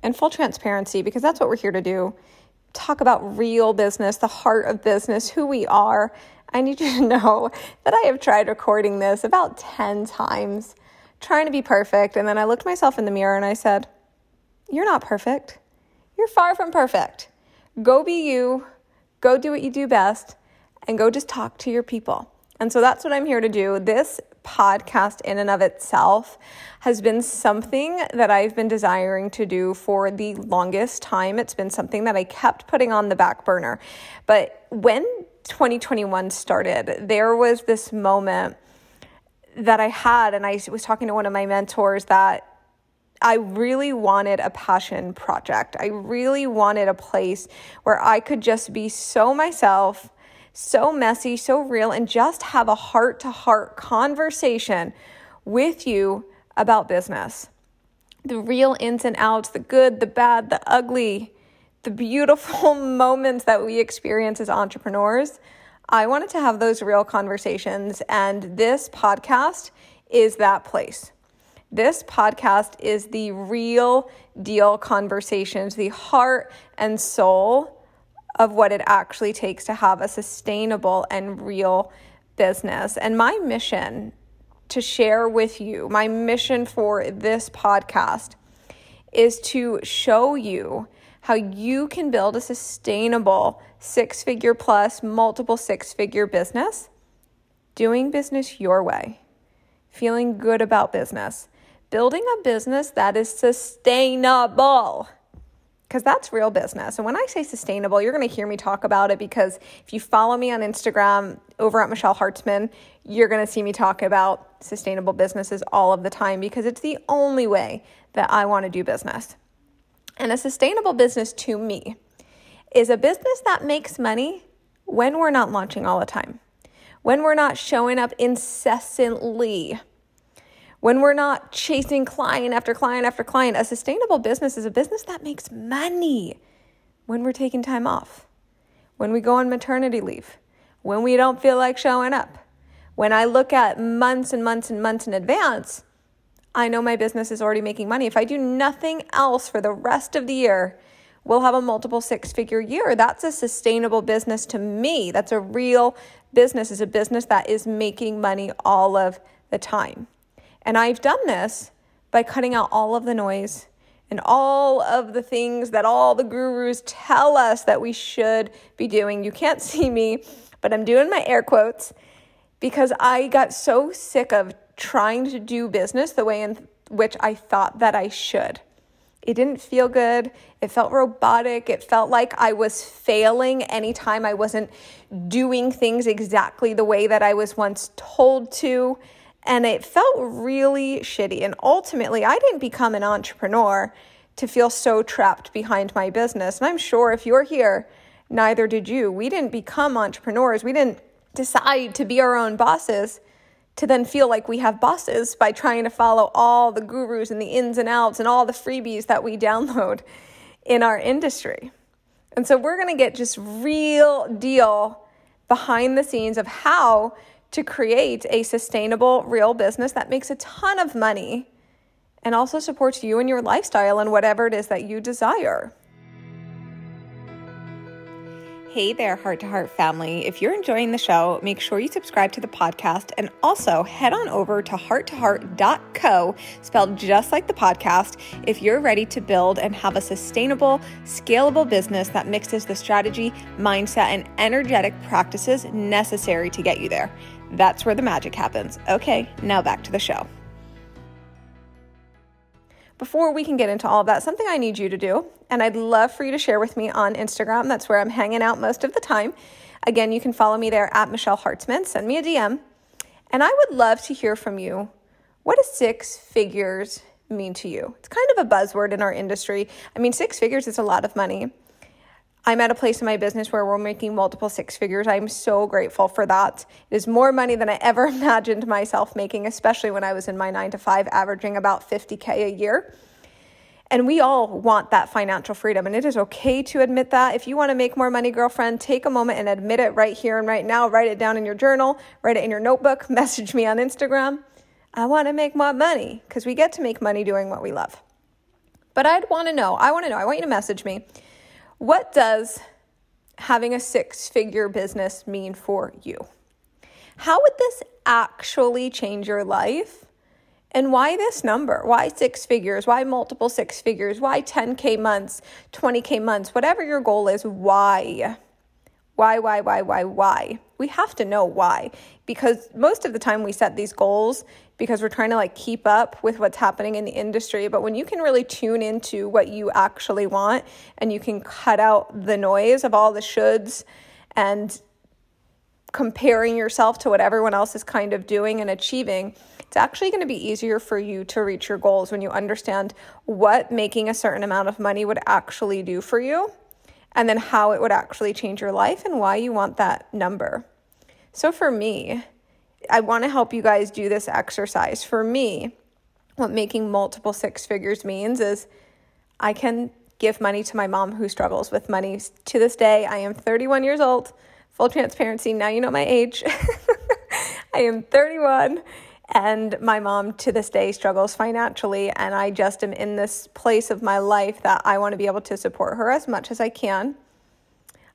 And full transparency, because that's what we're here to do. Talk about real business, the heart of business, who we are. I need you to know that I have tried recording this about 10 times, trying to be perfect. And then I looked myself in the mirror and I said, you're not perfect. You're far from perfect. Go be you, go do what you do best, and go just talk to your people. And so that's what I'm here to do. This podcast in and of itself has been something that I've been desiring to do for the longest time. It's been something that I kept putting on the back burner. But when 2021 started, there was this moment that I had, and I was talking to one of my mentors, that I really wanted a passion project. I really wanted a place where I could just be so myself, so messy, so real, and just have a heart-to-heart conversation with you about business. The real ins and outs, the good, the bad, the ugly, the beautiful moments that we experience as entrepreneurs. I wanted to have those real conversations, and this podcast is that place. This podcast is the real deal conversations, the heart and soul of what it actually takes to have a sustainable and real business. And my mission to share with you, my mission for this podcast, is to show you how you can build a sustainable six-figure plus, multiple six-figure business, doing business your way, feeling good about business, building a business that is sustainable. Because that's real business. And when I say sustainable, you're going to hear me talk about it, because if you follow me on Instagram over at Michelle Hartsman, you're going to see me talk about sustainable businesses all of the time, because it's the only way that I want to do business. And a sustainable business to me is a business that makes money when we're not launching all the time, when we're not showing up incessantly, when we're not chasing client after client after client. A sustainable business is a business that makes money when we're taking time off, when we go on maternity leave, when we don't feel like showing up. When I look at months and months and months in advance, I know my business is already making money. If I do nothing else for the rest of the year, we'll have a multiple six-figure year. That's a sustainable business to me. That's a real business. It's a business that is making money all of the time. And I've done this by cutting out all of the noise and all of the things that all the gurus tell us that we should be doing. You can't see me, but I'm doing my air quotes, because I got so sick of trying to do business the way in which I thought that I should. It didn't feel good. It felt robotic. It felt like I was failing anytime I wasn't doing things exactly the way that I was once told to. And it felt really shitty. And ultimately, I didn't become an entrepreneur to feel so trapped behind my business. And I'm sure if you're here, neither did you. We didn't become entrepreneurs. We didn't decide to be our own bosses to then feel like we have bosses by trying to follow all the gurus and the ins and outs and all the freebies that we download in our industry. And so we're going to get just real deal behind the scenes of how to create a sustainable, real business that makes a ton of money and also supports you and your lifestyle and whatever it is that you desire. Hey there, Heart to Heart family. If you're enjoying the show, make sure you subscribe to the podcast, and also head on over to hearttoheart.co, spelled just like the podcast, if you're ready to build and have a sustainable, scalable business that mixes the strategy, mindset, and energetic practices necessary to get you there. That's where the magic happens. Okay, now back to the show. Before we can get into all of that, something I need you to do, and I'd love for you to share with me on Instagram. That's where I'm hanging out most of the time. Again, you can follow me there at Michelle Hartsman. Send me a DM. And I would love to hear from you. What does six figures mean to you? It's kind of a buzzword in our industry. I mean, 6 figures is a lot of money. I'm at a place in my business where we're making multiple 6 figures. I'm so grateful for that. It is more money than I ever imagined myself making, especially when I was in my 9 to 5, averaging about $50K a year. And we all want that financial freedom, and it is okay to admit that. If you want to make more money, girlfriend, take a moment and admit it right here and right now. Write it down in your journal, write it in your notebook, message me on Instagram. I want to make more money, because we get to make money doing what we love. But I want you to message me. What does having a 6-figure business mean for you? How would this actually change your life? And why this number? Why 6 figures? Why multiple 6 figures? Why 10K months, 20K months? Whatever your goal is, why? Why? We have to know why, because most of the time we set these goals because we're trying to keep up with what's happening in the industry. But when you can really tune into what you actually want, and you can cut out the noise of all the shoulds and comparing yourself to what everyone else is kind of doing and achieving, it's actually going to be easier for you to reach your goals when you understand what making a certain amount of money would actually do for you, and then how it would actually change your life and why you want that number. So for me, I want to help you guys do this exercise. For me, what making multiple 6 figures means is I can give money to my mom who struggles with money. To this day, I am 31 years old. Full transparency, now you know my age. I am 31, and my mom to this day struggles financially, and I just am in this place of my life that I want to be able to support her as much as I can.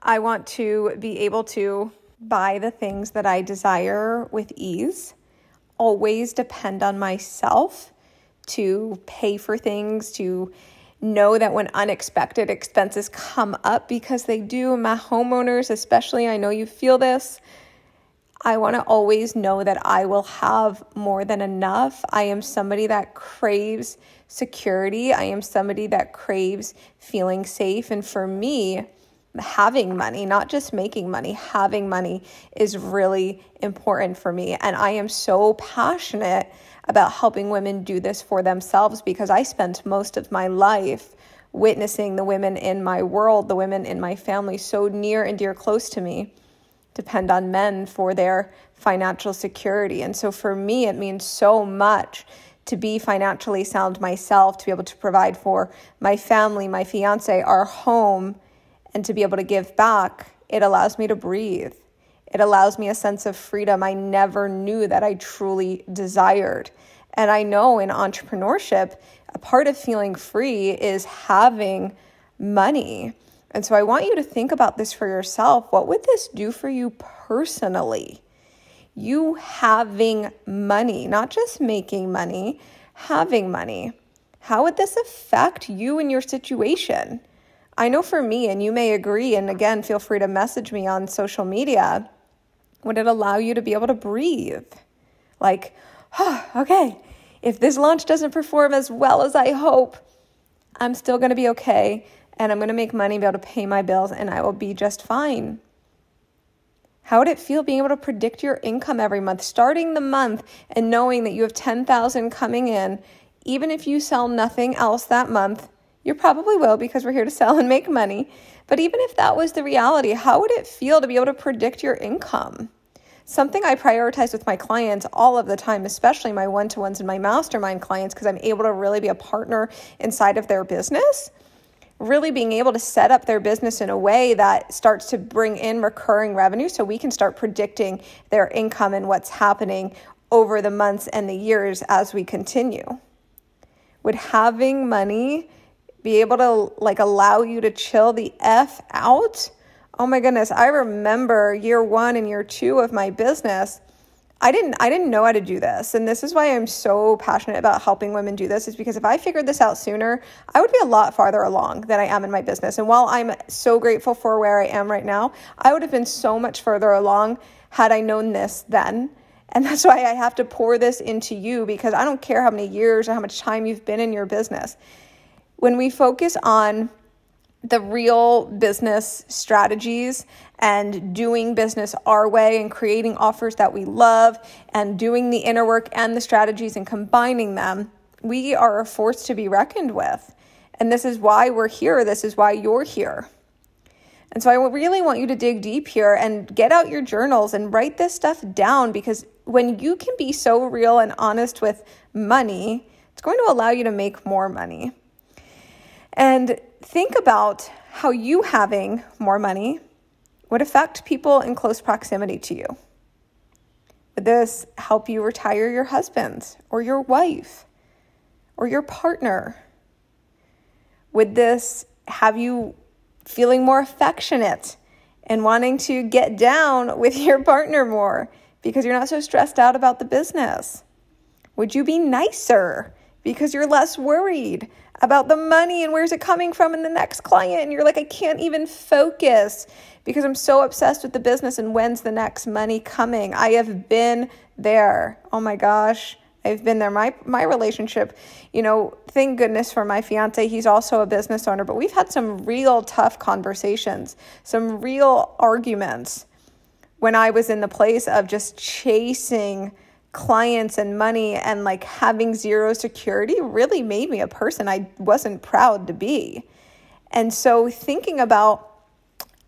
I want to be able to buy the things that I desire with ease, always depend on myself to pay for things, to know that when unexpected expenses come up, because they do, my homeowners especially, I know you feel this, I want to always know that I will have more than enough. I am somebody that craves security. I am somebody that craves feeling safe. And for me, having money, not just making money, having money is really important for me. And I am so passionate about helping women do this for themselves, because I spent most of my life witnessing the women in my world, the women in my family, so near and dear close to me, depend on men for their financial security. And so for me, it means so much to be financially sound myself, to be able to provide for my family, my fiance, our home, and to be able to give back. It allows me to breathe. It allows me a sense of freedom I never knew that I truly desired. And I know in entrepreneurship, a part of feeling free is having money. And so I want you to think about this for yourself. What would this do for you personally? You having money, not just making money, having money. How would this affect you and your situation? I know for me, and you may agree, and again, feel free to message me on social media, would it allow you to be able to breathe? Okay, if this launch doesn't perform as well as I hope, I'm still going to be okay, and I'm going to make money, be able to pay my bills, and I will be just fine. How would it feel being able to predict your income every month, starting the month and knowing that you have $10,000 coming in, even if you sell nothing else that month? You probably will, because we're here to sell and make money. But even if that was the reality, how would it feel to be able to predict your income? Something I prioritize with my clients all of the time, especially my one-to-ones and my mastermind clients, because I'm able to really be a partner inside of their business. Really being able to set up their business in a way that starts to bring in recurring revenue, so we can start predicting their income and what's happening over the months and the years as we continue. Would having money be able to allow you to chill the F out? Oh my goodness, I remember year 1 and year 2 of my business, I didn't know how to do this. And this is why I'm so passionate about helping women do this, is because if I figured this out sooner, I would be a lot farther along than I am in my business. And while I'm so grateful for where I am right now, I would have been so much further along had I known this then. And that's why I have to pour this into you, because I don't care how many years or how much time you've been in your business. When we focus on the real business strategies and doing business our way and creating offers that we love and doing the inner work and the strategies and combining them, We are a force to be reckoned with. And this is why we're here. This is why you're here. And so I really want you to dig deep here and get out your journals and write this stuff down, because when you can be so real and honest with money, it's going to allow you to make more money. And think about how you having more money would affect people in close proximity to you. Would this help you retire your husband or your wife or your partner? Would this have you feeling more affectionate and wanting to get down with your partner more because you're not so stressed out about the business? Would you be nicer because you're less worried about the money and where's it coming from and the next client, and you're like, I can't even focus because I'm so obsessed with the business and when's the next money coming? I have been there. Oh my gosh, I've been there. My relationship, thank goodness for my fiance. He's also a business owner, but we've had some real tough conversations, some real arguments when I was in the place of just chasing clients and money, and like having zero security really made me a person I wasn't proud to be. And so thinking about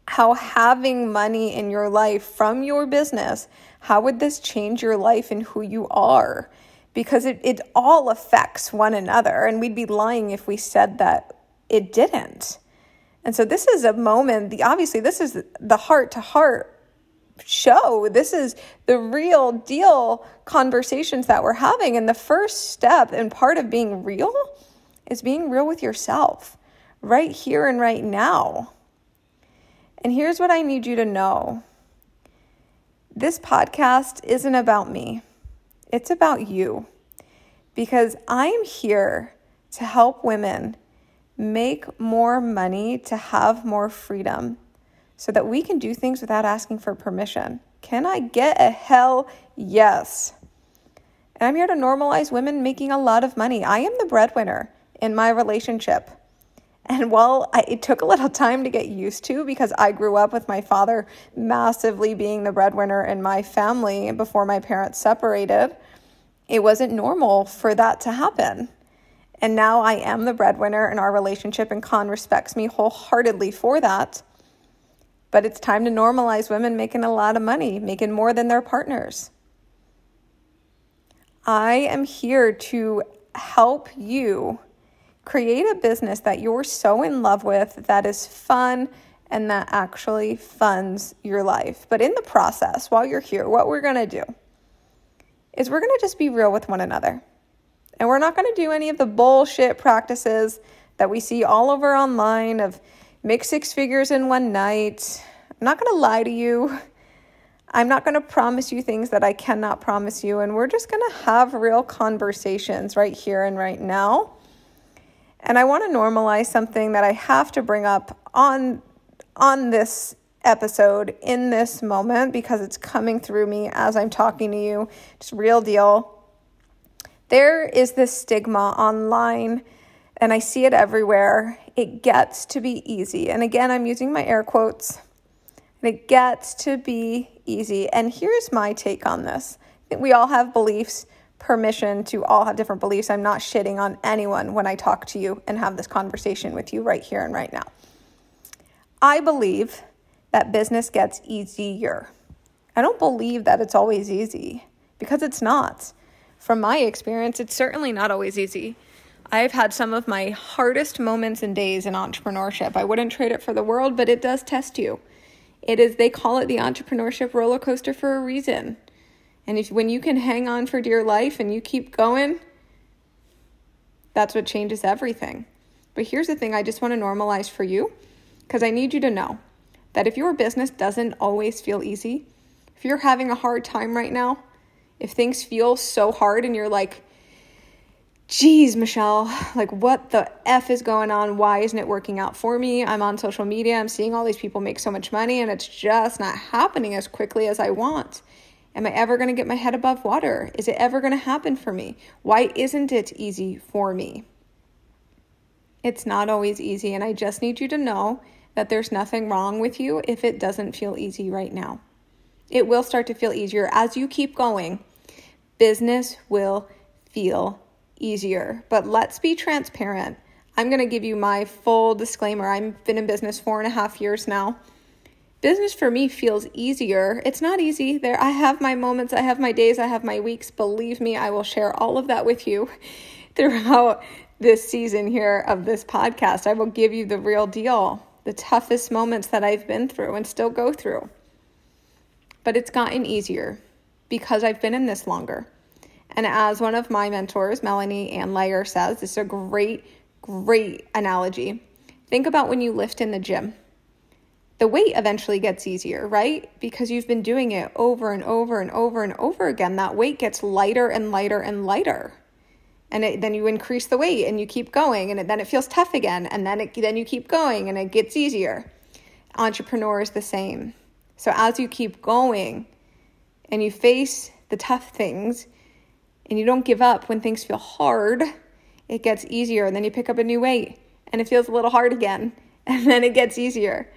how having money in your life from your business, how would this change your life and who you are? Because it all affects one another, and we'd be lying if we said that it didn't. And so this is a moment, obviously this is the heart-to-heart show. This is the real deal conversations that we're having. And the first step and part of being real is being real with yourself right here and right now. And here's what I need you to know. This podcast isn't about me. It's about you, because I'm here to help women make more money, to have more freedom, so that we can do things without asking for permission. Can I get a hell yes? And I'm here to normalize women making a lot of money. I am the breadwinner in my relationship. And while it took a little time to get used to, because I grew up with my father massively being the breadwinner in my family before my parents separated, it wasn't normal for that to happen. And now I am the breadwinner in our relationship, and Khan respects me wholeheartedly for that. But it's time to normalize women making a lot of money, making more than their partners. I am here to help you create a business that you're so in love with, that is fun, and that actually funds your life. But in the process, while you're here, what we're going to do is we're going to just be real with one another. And we're not going to do any of the bullshit practices that we see all over online of make 6 figures in one night. I'm not going to lie to you. I'm not going to promise you things that I cannot promise you. And we're just going to have real conversations right here and right now. And I want to normalize something that I have to bring up on this episode in this moment, because it's coming through me as I'm talking to you. Just real deal. There is this stigma online, and I see it everywhere. It gets to be easy. And again, I'm using my air quotes. And it gets to be easy. And here's my take on this. I think we all have beliefs, permission to all have different beliefs. I'm not shitting on anyone when I talk to you and have this conversation with you right here and right now. I believe that business gets easier. I don't believe that it's always easy, because it's not. From my experience, it's certainly not always easy. I've had some of my hardest moments and days in entrepreneurship. I wouldn't trade it for the world, but it does test you. They call it the entrepreneurship roller coaster for a reason. And when you can hang on for dear life and you keep going, that's what changes everything. But here's the thing I just want to normalize for you, because I need you to know that if your business doesn't always feel easy, if you're having a hard time right now, if things feel so hard and you're like, geez, Michelle, like what the F is going on? Why isn't it working out for me? I'm on social media. I'm seeing all these people make so much money, and it's just not happening as quickly as I want. Am I ever going to get my head above water? Is it ever going to happen for me? Why isn't it easy for me? It's not always easy. And I just need you to know that there's nothing wrong with you if it doesn't feel easy right now. It will start to feel easier as you keep going. Business will feel easier. But let's be transparent. I'm going to give you my full disclaimer. I've been in business 4.5 years now. Business for me feels easier. It's not easy. There, I have my moments, I have my days, I have my weeks. Believe me, I will share all of that with you throughout this season here of this podcast. I will give you the real deal, the toughest moments that I've been through and still go through. But it's gotten easier because I've been in this longer. And as one of my mentors, Melanie Ann Layer, says, this is a great analogy. Think about when you lift in the gym. The weight eventually gets easier, right? Because you've been doing it over and over and over and over again. That weight gets lighter and lighter and lighter. And then you increase the weight and you keep going, and then it feels tough again. And then you keep going and it gets easier. Entrepreneur is the same. So as you keep going and you face the tough things and you don't give up when things feel hard, it gets easier. And then you pick up a new weight and it feels a little hard again. And then it gets easier.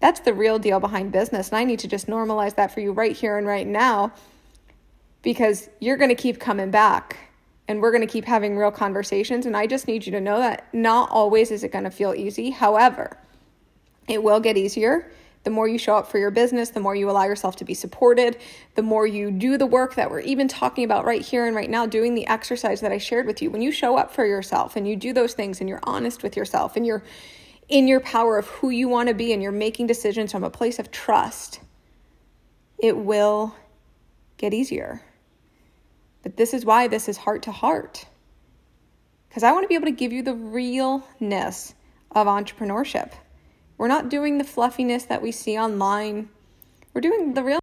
That's the real deal behind business. And I need to just normalize that for you right here and right now, because you're going to keep coming back. And we're going to keep having real conversations. And I just need you to know that not always is it going to feel easy. However, it will get easier. The more you show up for your business, the more you allow yourself to be supported, the more you do the work that we're even talking about right here and right now, doing the exercise that I shared with you. When you show up for yourself and you do those things and you're honest with yourself and you're in your power of who you want to be and you're making decisions from a place of trust, it will get easier. But this is why this is heart to heart. Because I want to be able to give you the realness of entrepreneurship. We're not doing the fluffiness that we see online. We're doing the realness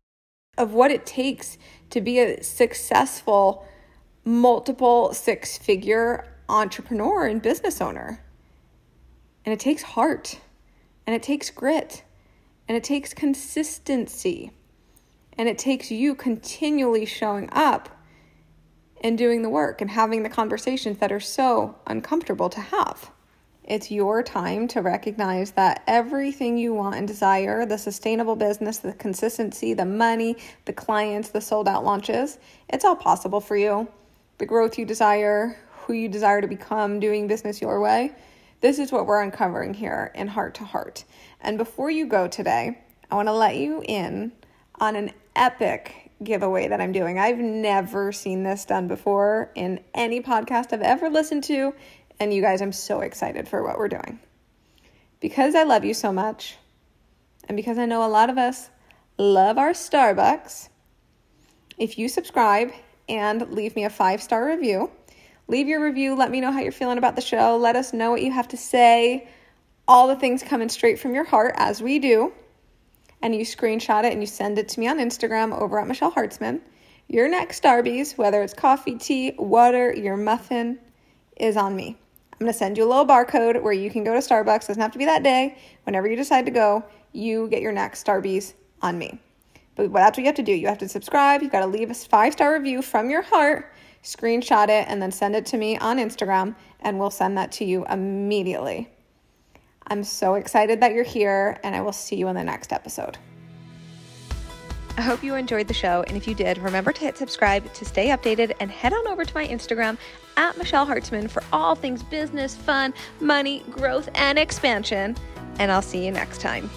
of what it takes to be a successful, multiple six-figure entrepreneur and business owner. And it takes heart. And it takes grit. And it takes consistency. And it takes you continually showing up and doing the work and having the conversations that are so uncomfortable to have. It's your time to recognize that everything you want and desire, the sustainable business, the consistency, the money, the clients, the sold out launches, it's all possible for you. The growth you desire, who you desire to become, doing business your way. This is what we're uncovering here in Heart to Heart. And before you go today, I want to let you in on an epic giveaway that I'm doing. I've never seen this done before in any podcast I've ever listened to. And you guys, I'm so excited for what we're doing. Because I love you so much, and because I know a lot of us love our Starbucks, if you subscribe and leave me a 5-star review, leave your review, let me know how you're feeling about the show, let us know what you have to say, all the things coming straight from your heart as we do, and you screenshot it and you send it to me on Instagram over at Michelle Hartsman, your next Starbies, whether it's coffee, tea, water, your muffin, is on me. I'm going to send you a little barcode where you can go to Starbucks. It doesn't have to be that day. Whenever you decide to go, you get your next Starbies on me. But that's what you have to do. You have to subscribe. You've got to leave a 5-star review from your heart, screenshot it, and then send it to me on Instagram, and we'll send that to you immediately. I'm so excited that you're here, and I will see you in the next episode. I hope you enjoyed the show, and if you did, remember to hit subscribe to stay updated, and head on over to my Instagram at Michelle Hartsman for all things business, fun, money, growth, and expansion, and I'll see you next time.